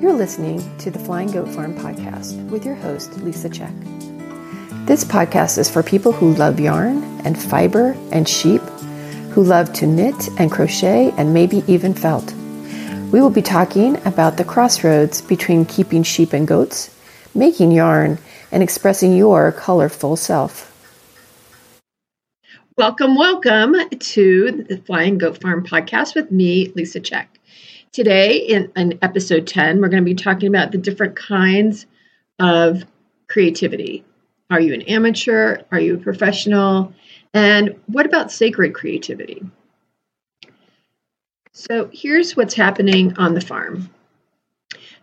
You're listening to the Flying Goat Farm Podcast with your host, Lisa Check. This podcast is for people who love yarn and fiber and sheep, who love to knit and crochet and maybe even felt. We will be talking about the crossroads between keeping sheep and goats, making yarn, and expressing your colorful self. Welcome to the Flying Goat Farm Podcast with me, Lisa Check. Today in episode 10, we're going to be talking about the different kinds of creativity. Are you an amateur? Are you a professional? And what about sacred creativity? So here's what's happening on the farm.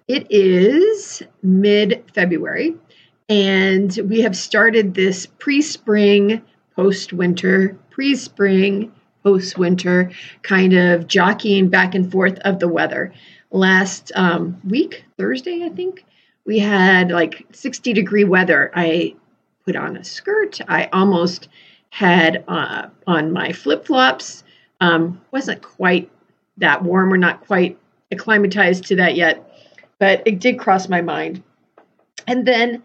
It is mid-February, and we have started this pre-spring post-winter kind of jockeying back and forth of the weather. Last week, Thursday, I think, we had like 60-degree weather. I put on a skirt. I almost had on my flip-flops. Wasn't quite that warm. We're not quite acclimatized to that yet, but it did cross my mind. And then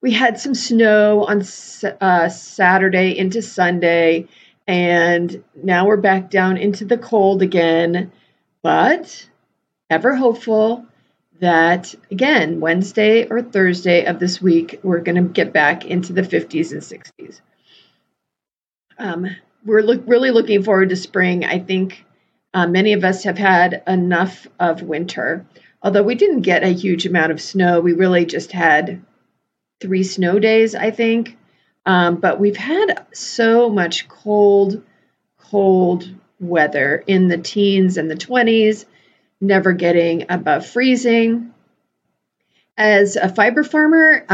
we had some snow on Saturday into Sunday, and now we're back down into the cold again, but ever hopeful that, again, Wednesday or Thursday of this week, we're going to get back into the 50s and 60s. We're really looking forward to spring. I think many of us have had enough of winter. Although we didn't get a huge amount of snow, we really just had 3 snow days, I think. But we've had so much cold weather in the teens and the 20s, never getting above freezing. As a fiber farmer,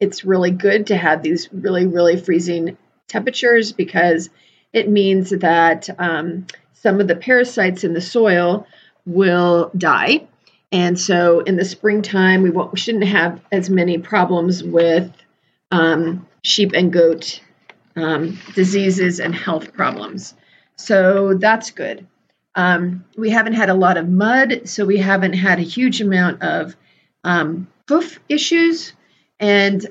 it's really good to have these really freezing temperatures because it means that some of the parasites in the soil will die. And so in the springtime, we shouldn't have as many problems with sheep and goat diseases and health problems. So that's good. We haven't had a lot of mud, so we haven't had a huge amount of hoof issues. And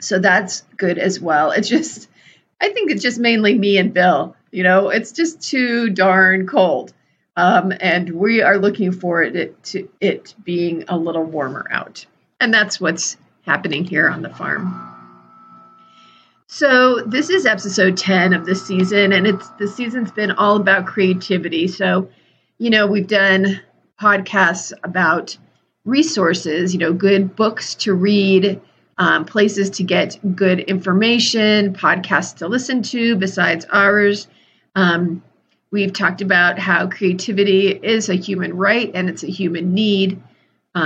so that's good as well. I think it's just mainly me and Bill. You know, it's just too darn cold. And we are looking forward to it being a little warmer out. And that's what's happening here on the farm. So this is episode 10 of the season, and the season's been all about creativity. So, you know, we've done podcasts about resources, you know, good books to read, places to get good information, podcasts to listen to besides ours. We've talked about how creativity is a human right and it's a human need.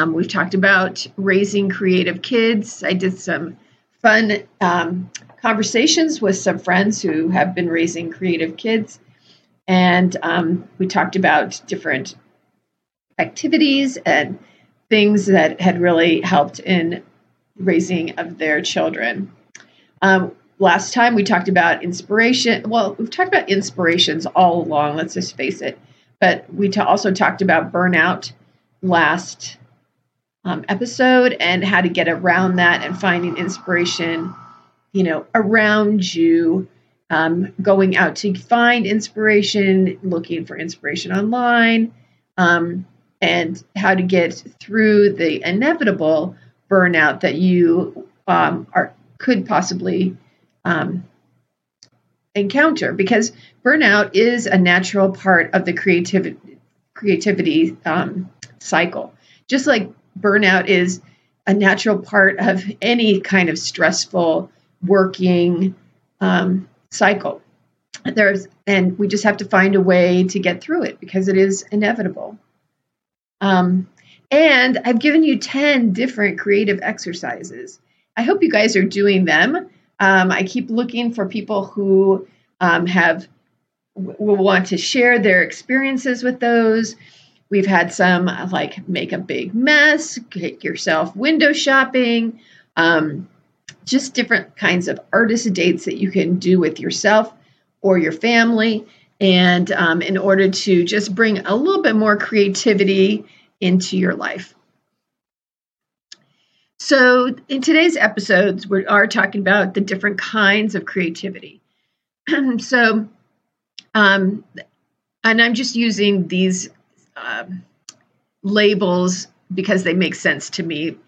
We've talked about raising creative kids. I did some fun conversations with some friends who have been raising creative kids. And we talked about different activities and things that had really helped in raising of their children. Last time we talked about inspiration. Well, we've talked about inspirations all along, let's just face it. But we also talked about burnout last episode and how to get around that and finding inspiration, you know, around you, going out to find inspiration, looking for inspiration online, and how to get through the inevitable burnout that you could possibly encounter, because burnout is a natural part of the creativity cycle. Just like burnout is a natural part of any kind of stressful working cycle. And we just have to find a way to get through it because it is inevitable. And I've given you 10 different creative exercises. I hope you guys are doing them. I keep looking for people who will want to share their experiences with those. We've had some like make a big mess, get yourself window shopping, just different kinds of artist dates that you can do with yourself or your family. And in order to just bring a little bit more creativity into your life. So in today's episodes, we are talking about the different kinds of creativity. And I'm just using these labels because they make sense to me.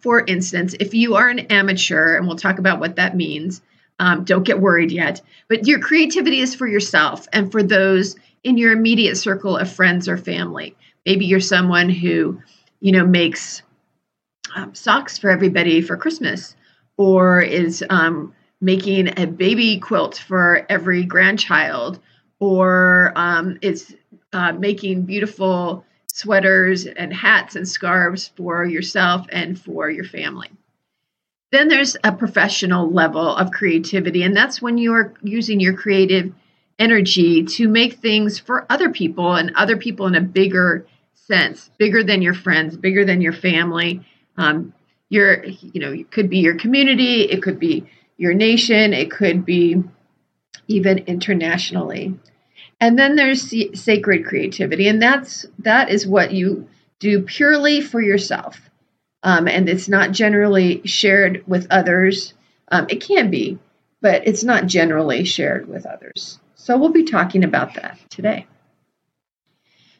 For instance, if you are an amateur, and we'll talk about what that means, don't get worried yet, but your creativity is for yourself and for those in your immediate circle of friends or family. Maybe you're someone who, makes socks for everybody for Christmas, or is making a baby quilt for every grandchild, or is making beautiful sweaters and hats and scarves for yourself and for your family. Then there's a professional level of creativity, and that's when you're using your creative energy to make things for other people, and other people in a bigger sense, bigger than your friends, bigger than your family. It could be your community, it could be your nation, it could be even internationally. And then there's sacred creativity, and that is what you do purely for yourself. And it's not generally shared with others. It can be, but it's not generally shared with others. So we'll be talking about that today.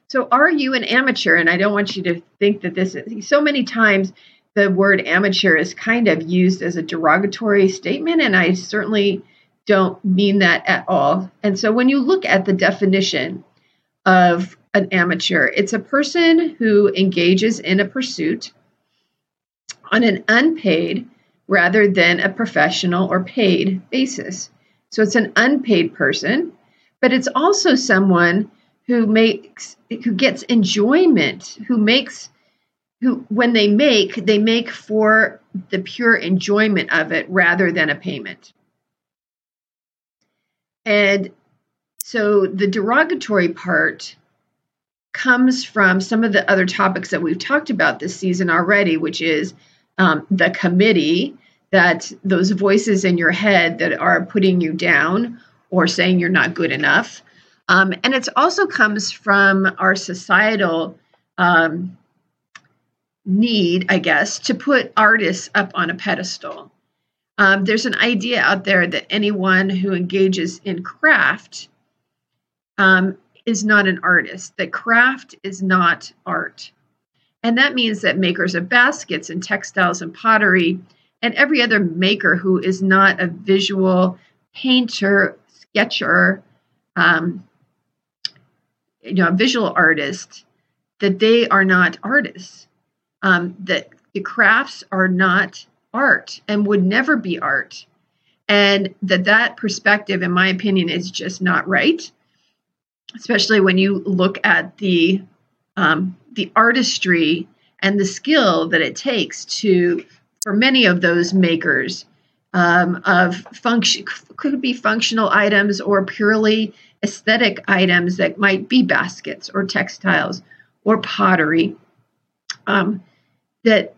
So are you an amateur? And I don't want you to think that this is, so many times the word amateur is kind of used as a derogatory statement, and I certainly don't mean that at all. And so when you look at the definition of an amateur, it's a person who engages in a pursuit on an unpaid rather than a professional or paid basis. So it's an unpaid person, but it's also someone who gets enjoyment, who, when they make for the pure enjoyment of it rather than a payment. And so the derogatory part comes from some of the other topics that we've talked about this season already, which is the committee, that those voices in your head that are putting you down or saying you're not good enough. And it also comes from our societal need, I guess, to put artists up on a pedestal. There's an idea out there that anyone who engages in craft is not an artist, that craft is not art. And that means that makers of baskets and textiles and pottery and every other maker who is not a visual painter, sketcher, a visual artist, that they are not artists, that the crafts are not art and would never be art, and that perspective, in my opinion, is just not right, especially when you look at the artistry and the skill that it takes for many of those makers could be functional items or purely aesthetic items that might be baskets or textiles or pottery, the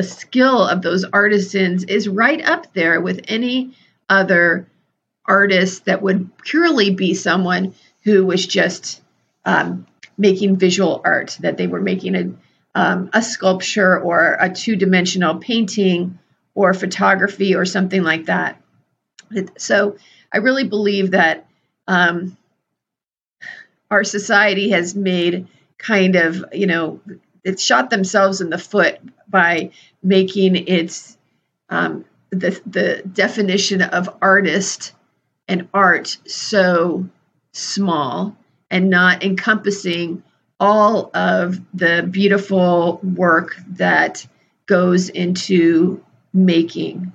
skill of those artisans is right up there with any other artist that would purely be someone who was just making visual art, that they were making a sculpture or a two-dimensional painting or photography or something like that. So I really believe that our society has made kind of, it shot themselves in the foot by making its the definition of artist and art so small and not encompassing all of the beautiful work that goes into making.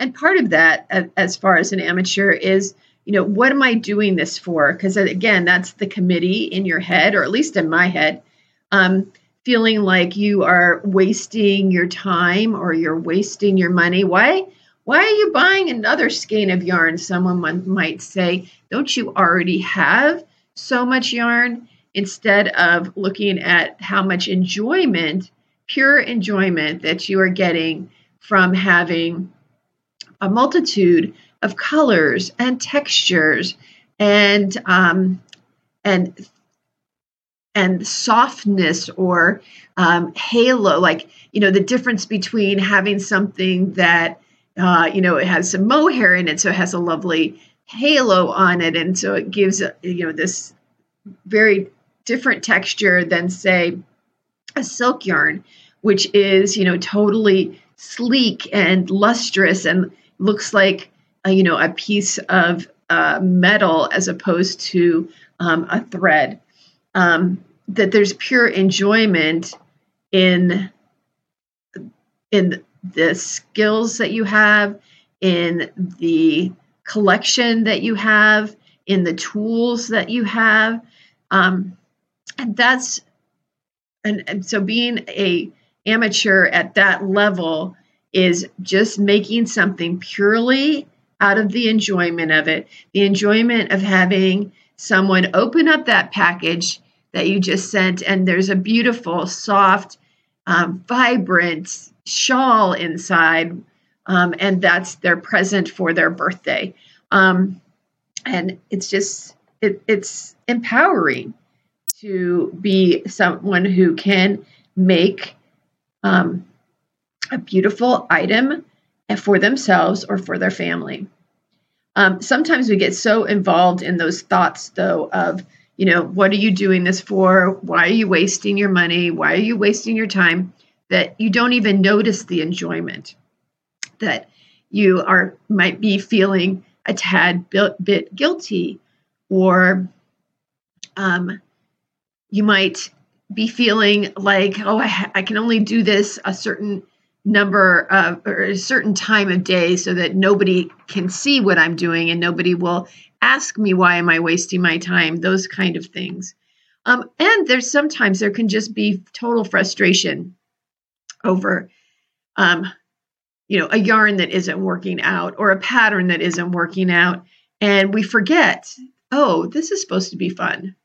And part of that, as far as an amateur, is what am I doing this for? Because again, that's the committee in your head, or at least in my head, feeling like you are wasting your time or you're wasting your money. Why are you buying another skein of yarn? Someone might say, don't you already have so much yarn? Instead of looking at how much enjoyment, pure enjoyment, that you are getting from having a multitude of colors and textures and and softness or halo, like, you know, the difference between having something that, you know, it has some mohair in it, so it has a lovely halo on it. And so it gives, you know, this very different texture than, say, a silk yarn, which is, you know, totally sleek and lustrous and looks like, you know, a piece of metal as opposed to a thread. That there's pure enjoyment in the skills that you have, in the collection that you have, in the tools that you have. And that's, and so being a amateur at that level is just making something purely out of the enjoyment of it, the enjoyment of having someone open up that package that you just sent, and there's a beautiful, soft, vibrant shawl inside, and that's their present for their birthday. And it's just, it's empowering to be someone who can make a beautiful item for themselves or for their family. Sometimes we get so involved in those thoughts, though, of, you know, what are you doing this for? Why are you wasting your money? Why are you wasting your time? That you don't even notice the enjoyment, that you are might be feeling a tad bit guilty, or you might be feeling like, oh, I can only do this a certain number of, or a certain time of day, so that nobody can see what I'm doing and nobody will ask me why am I wasting my time, those kind of things. And there's sometimes there can just be total frustration over, you know, a yarn that isn't working out or a pattern that isn't working out. And we forget, oh, this is supposed to be fun.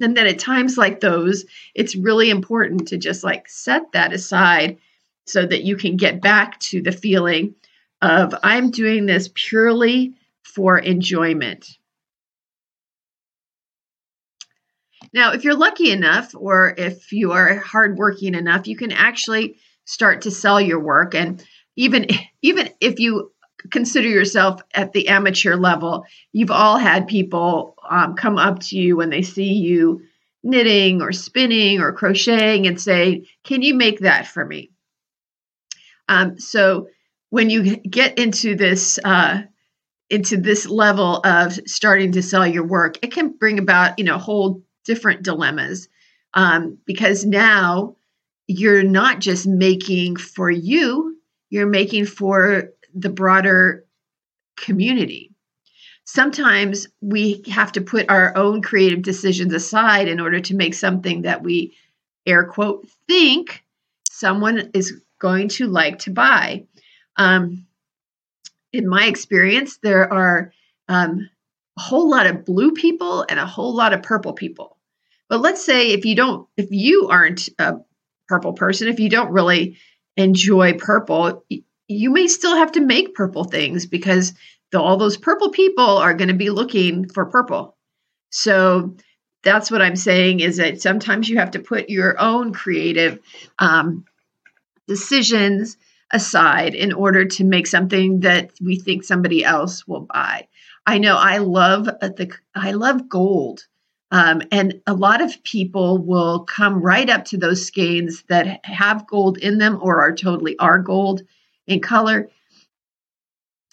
And then at times like those, it's really important to just like set that aside so that you can get back to the feeling of I'm doing this purely for enjoyment. Now, if you're lucky enough, or if you are hardworking enough, you can actually start to sell your work. And even if you consider yourself at the amateur level, you've all had people come up to you when they see you knitting or spinning or crocheting and say, can you make that for me? So when you get into this level of starting to sell your work, it can bring about, you know, whole different dilemmas, because now you're not just making for you, you're making for the broader community. Sometimes we have to put our own creative decisions aside in order to make something that we, air quote, think someone is going to like to buy. In my experience, there are a whole lot of blue people and a whole lot of purple people. But let's say if you aren't a purple person, if you don't really enjoy purple, you may still have to make purple things because all those purple people are going to be looking for purple. So that's what I'm saying, is that sometimes you have to put your own creative decisions aside in order to make something that we think somebody else will buy. I know I love gold. And a lot of people will come right up to those skeins that have gold in them or are totally gold in color.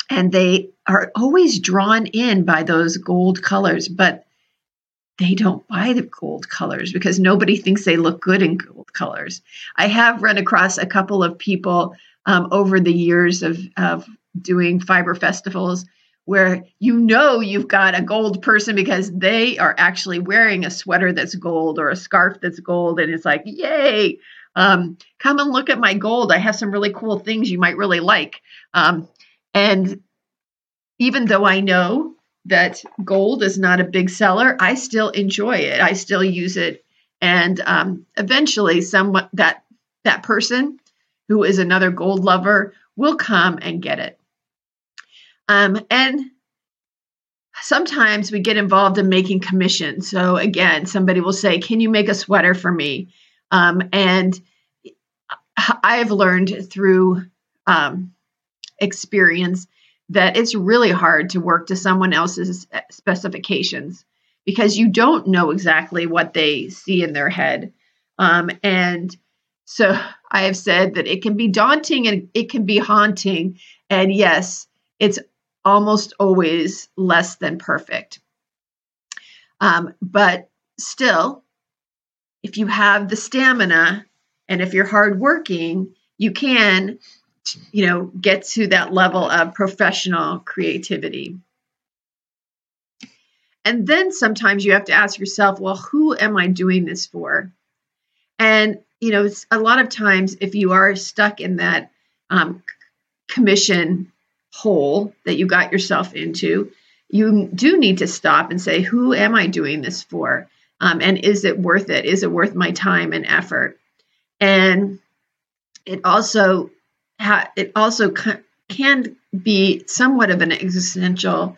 And they are always drawn in by those gold colors, but they don't buy the gold colors because nobody thinks they look good in gold colors. I have run across a couple of people over the years of doing fiber festivals where you know you've got a gold person because they are actually wearing a sweater that's gold or a scarf that's gold, and it's like, yay, come and look at my gold. I have some really cool things you might really like. And even though I know that gold is not a big seller, I still enjoy it. I still use it. And eventually someone that person who is another gold lover will come and get it. And sometimes we get involved in making commissions. So again, somebody will say, can you make a sweater for me? And I've learned through experience that it's really hard to work to someone else's specifications because you don't know exactly what they see in their head. And so I have said that it can be daunting and it can be haunting. And yes, it's almost always less than perfect. But still, if you have the stamina and if you're hardworking, you can, you know, get to that level of professional creativity. And then sometimes you have to ask yourself, well, who am I doing this for? And, you know, a lot of times if you are stuck in that commission hole that you got yourself into, you do need to stop and say, who am I doing this for? And is it worth it? Is it worth my time and effort? And it also can be somewhat of an existential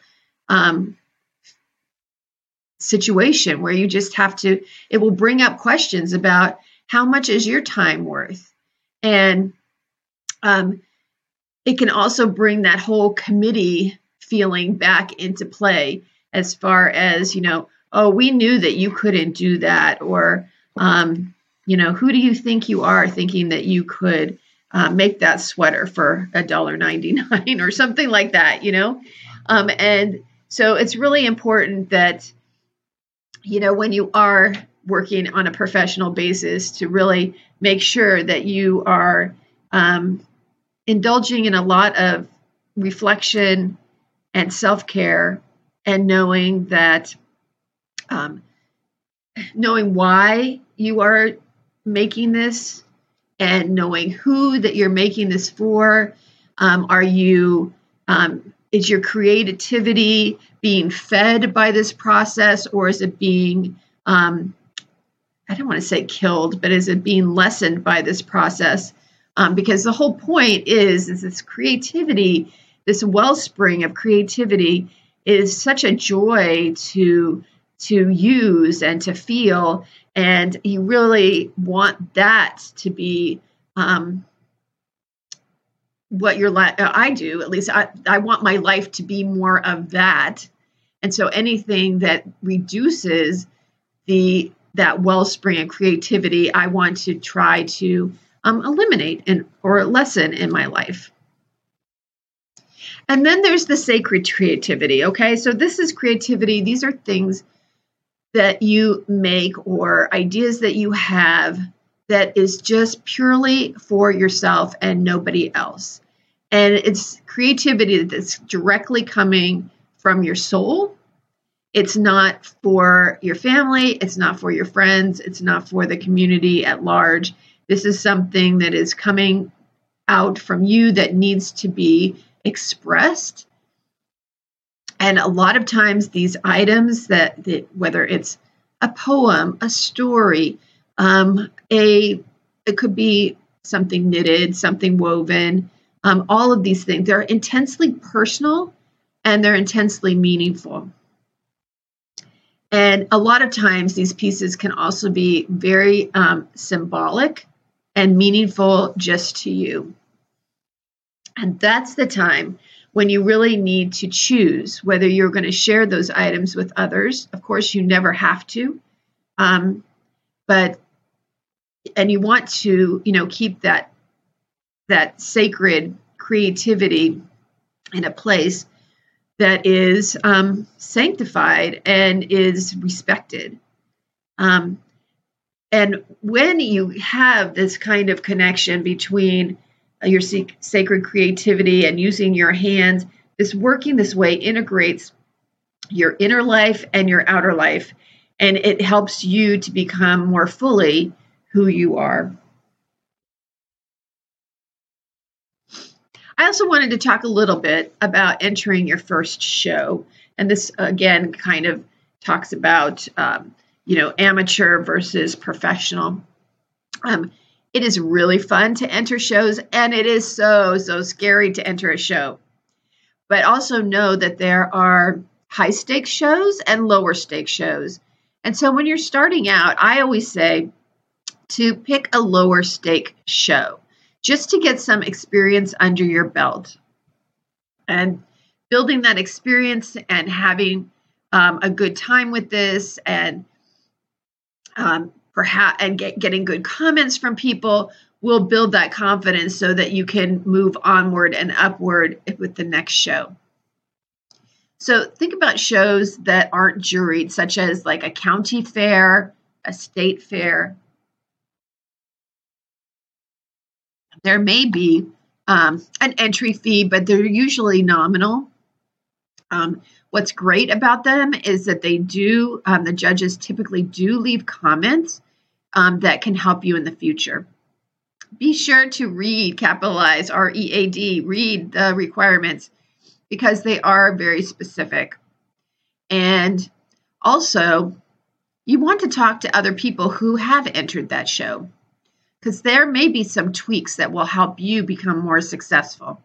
situation where you just have to, it will bring up questions about how much is your time worth? And it can also bring that whole committee feeling back into play as far as, you know, oh, we knew that you couldn't do that. Or, you know, who do you think you are thinking that you could make that sweater for $1.99 or something like that, you know? And so it's really important that, you know, when you are working on a professional basis to really make sure that you are indulging in a lot of reflection and self-care and knowing that, knowing why you are making this and knowing who that you're making this for. Is your creativity being fed by this process, or is it being, I don't want to say killed, but is it being lessened by this process? Because the whole point is this creativity, this wellspring of creativity is such a joy to use and to feel. And you really want that to be what your life, I do, at least I want my life to be more of that. And so anything that reduces that wellspring of creativity, I want to try to eliminate or lessen in my life. And then there's the sacred creativity, okay? So this is creativity. These are things that you make or ideas that you have that is just purely for yourself and nobody else. And it's creativity that's directly coming from your soul. It's not for your family. It's not for your friends. It's not for the community at large. This is something that is coming out from you that needs to be expressed. And a lot of times these items that whether it's a poem, a story, it could be something knitted, something woven, all of these things, they're intensely personal and they're intensely meaningful. And a lot of times these pieces can also be very symbolic and meaningful just to you. And that's the time when you really need to choose whether you're going to share those items with others. Of course, you never have to, but you want to, you know, keep that sacred creativity in a place that is sanctified and is respected. And when you have this kind of connection between your sacred creativity and using your hands, this way integrates your inner life and your outer life, and it helps you to become more fully who you are. I also wanted to talk a little bit about entering your first show, and this again kind of talks about amateur versus professional. It is really fun to enter shows, and it is so, so scary to enter a show. But also know that there are high stakes shows and lower stakes shows. And so when you're starting out, I always say to pick a lower stake show just to get some experience under your belt. And building that experience and having a good time with this and getting good comments from people will build that confidence so that you can move onward and upward with the next show. So think about shows that aren't juried, such as like a county fair, a state fair. There may be an entry fee, but they're usually nominal. What's great about them is that they do, the judges typically do leave comments that can help you in the future. Be sure to read, capitalize, R-E-A-D, read the requirements because they are very specific. And also, you want to talk to other people who have entered that show because there may be some tweaks that will help you become more successful.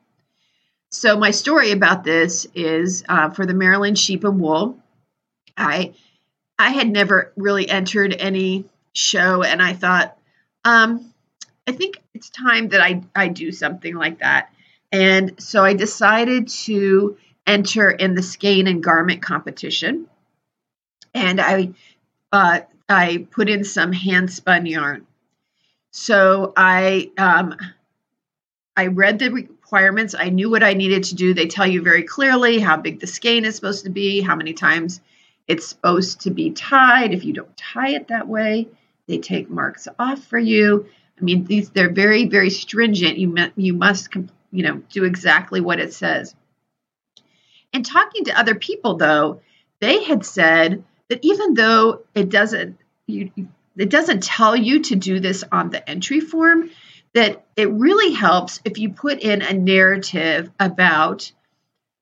So my story about this is for the Maryland Sheep and Wool. I had never really entered any show, and I thought, I think it's time that I do something like that. And so I decided to enter in the skein and garment competition. And I put in some hand-spun yarn. So I read the requirements. I knew what I needed to do. They tell you very clearly how big the skein is supposed to be, how many times it's supposed to be tied. If you don't tie it that way, they take marks off for you. I mean, they're very, very stringent. You must, do exactly what it says. And talking to other people, though, they had said that even though it doesn't tell you to do this on the entry form, that it really helps if you put in a narrative about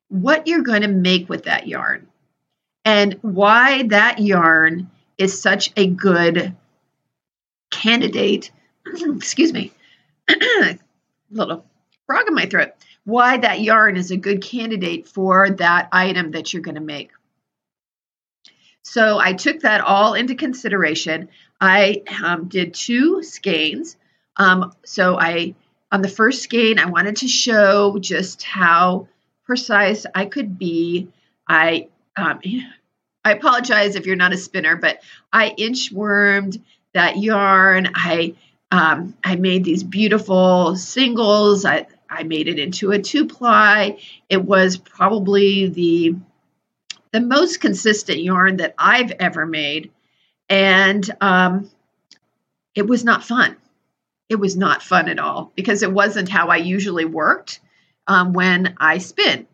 what you're going to make with that yarn and why that yarn is such a good candidate. Excuse me, little frog in my throat. Why that yarn is a good candidate for that item that you're going to make. So I took that all into consideration. I did two skeins. On the first skein, I wanted to show just how precise I could be. I apologize if you're not a spinner, but I inchwormed that yarn. I made these beautiful singles. I made it into a 2-ply. It was probably the most consistent yarn that I've ever made. And it was not fun. It was not fun at all because it wasn't how I usually worked when I spin.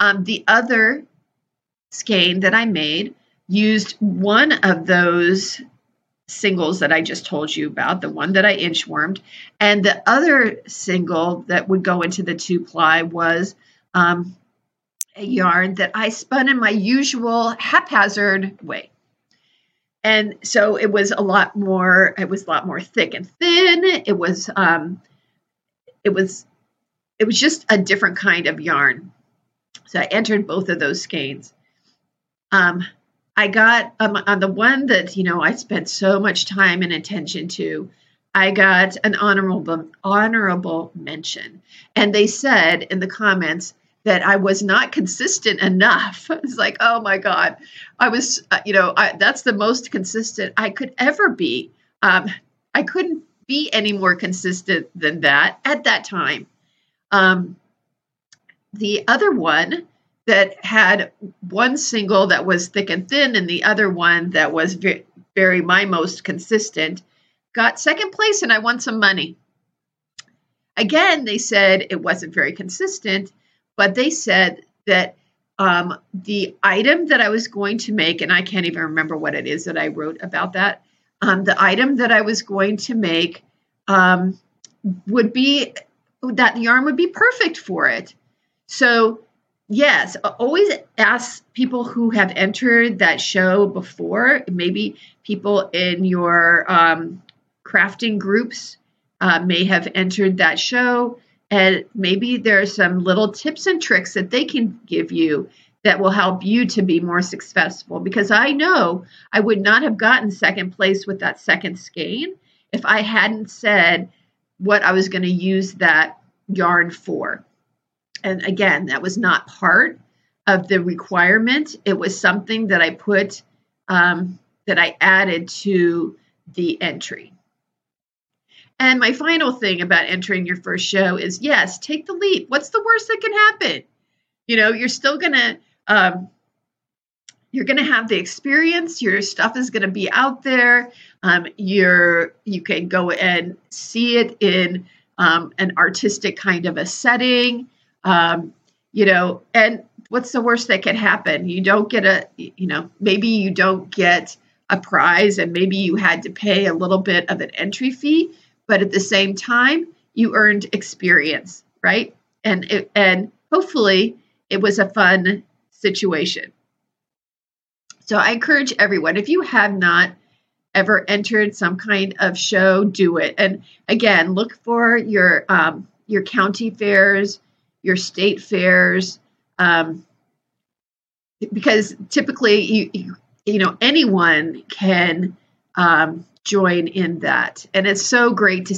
The other skein that I made used one of those singles that I just told you about, the one that I inchwormed, and the other single that would go into the 2-ply was a yarn that I spun in my usual haphazard way. And so it was a lot more thick and thin. It was just a different kind of yarn. So I entered both of those skeins. I got, on the one that, I spent so much time and attention to, I got an honorable mention. And they said in the comments that I was not consistent enough. It's like, oh my God, I was, that's the most consistent I could ever be. I couldn't be any more consistent than that at that time. The other one that had one single that was thick and thin and the other one that was very my most consistent, got second place and I won some money. Again, they said it wasn't very consistent, but they said that the item that I was going to make, and I can't even remember what it is that I wrote about that, the item that I was going to make would be, that yarn would be perfect for it. So yes, always ask people who have entered that show before, maybe people in your crafting groups may have entered that show, and maybe there are some little tips and tricks that they can give you that will help you to be more successful, because I know I would not have gotten second place with that second skein if I hadn't said what I was going to use that yarn for. And again, that was not part of the requirement. It was something that I put, that I added to the entry. And my final thing about entering your first show is, yes, take the leap. What's the worst that can happen? You know, you're still going to, you're going to have the experience. Your stuff is going to be out there. You can go and see it in an artistic kind of a setting. You know, and what's the worst that could happen? You don't get a, you know, maybe you don't get a prize, and maybe you had to pay a little bit of an entry fee, but at the same time, you earned experience, right? And hopefully it was a fun situation. So I encourage everyone, if you have not ever entered some kind of show, do it. And again, look for your county fairs, your state fairs, because typically you know, anyone can join in that. And it's so great to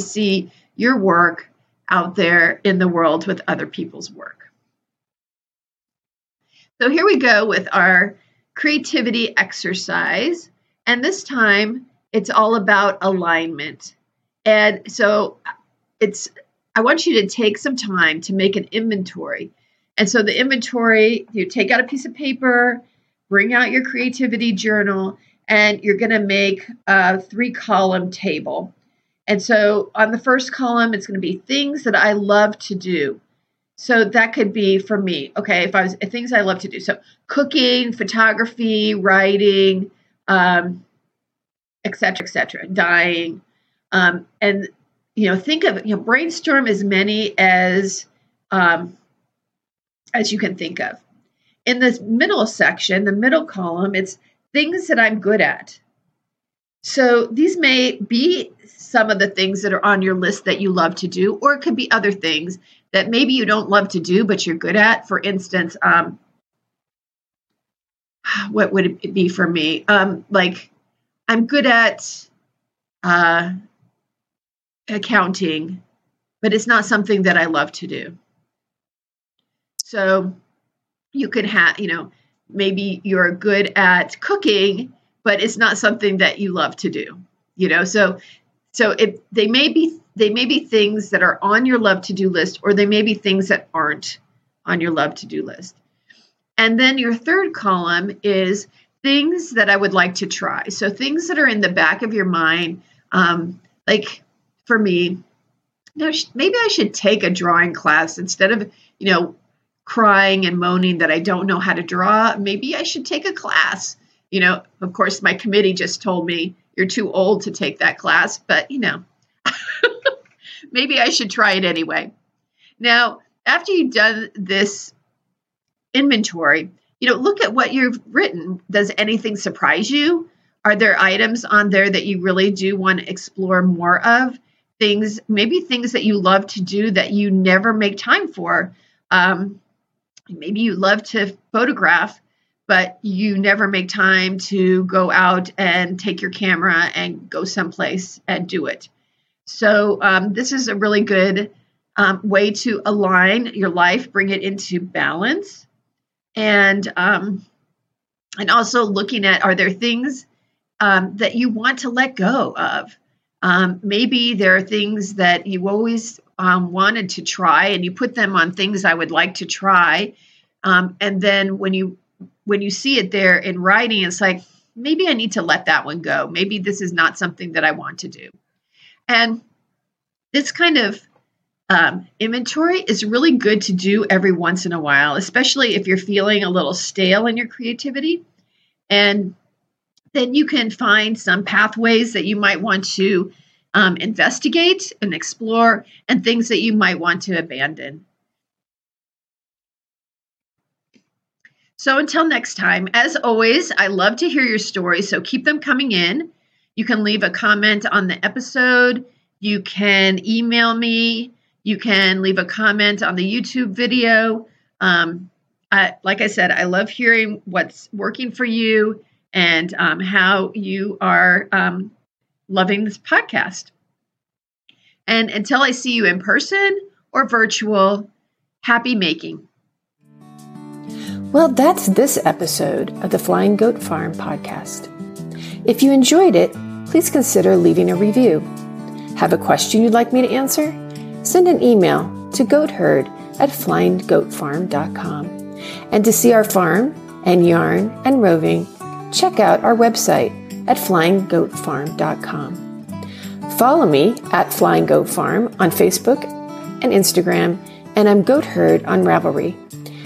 see your work out there in the world with other people's work. So here we go with our creativity exercise. And this time it's all about alignment. And so I want you to take some time to make an inventory. And so the inventory, you take out a piece of paper, bring out your creativity journal, and you're going to make a 3-column table. And so on the first column, it's going to be things that I love to do. So that could be for me, okay, things I love to do. So cooking, photography, writing, et cetera, dyeing. And, you know, think of, you know, brainstorm as many as you can think of. In this middle section, the middle column, it's things that I'm good at. So these may be some of the things that are on your list that you love to do, or it could be other things that maybe you don't love to do, but you're good at. For instance, what would it be for me? Like, I'm good at accounting, but it's not something that I love to do. So you could have, you know, maybe you're good at cooking, but it's not something that you love to do, you know? So if they may be things that are on your love to do list, or they may be things that aren't on your love to do list. And then your third column is things that I would like to try. So things that are in the back of your mind, like for me, you know, maybe I should take a drawing class instead of, you know, crying and moaning that I don't know how to draw. Maybe I should take a class. You know, of course, my committee just told me you're too old to take that class, but you know, maybe I should try it anyway. Now, after you've done this inventory, you know, look at what you've written. Does anything surprise you? Are there items on there that you really do want to explore more of? Maybe things that you love to do that you never make time for. Maybe you love to photograph, but you never make time to go out and take your camera and go someplace and do it. So this is a really good way to align your life, bring it into balance. And also looking at, are there things that you want to let go of? Maybe there are things that you always wanted to try, and you put them on things I would like to try. And then when you see it there in writing, it's like, maybe I need to let that one go. Maybe this is not something that I want to do. And this kind of inventory is really good to do every once in a while, especially if you're feeling a little stale in your creativity. And then you can find some pathways that you might want to investigate and explore, and things that you might want to abandon. So until next time, as always, I love to hear your stories, so keep them coming in. You can leave a comment on the episode. You can email me. You can leave a comment on the YouTube video. Like I said, I love hearing what's working for you and how you are loving this podcast. And until I see you in person or virtual, happy making. Well, that's this episode of the Flying Goat Farm podcast. If you enjoyed it, please consider leaving a review. Have a question you'd like me to answer? Send an email to goatherd@flyinggoatfarm.com. And to see our farm and yarn and roving, check out our website at flyinggoatfarm.com. Follow me at Flying Goat Farm on Facebook and Instagram, and I'm Goat Herd on Ravelry.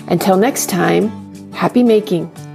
Until next time, happy making.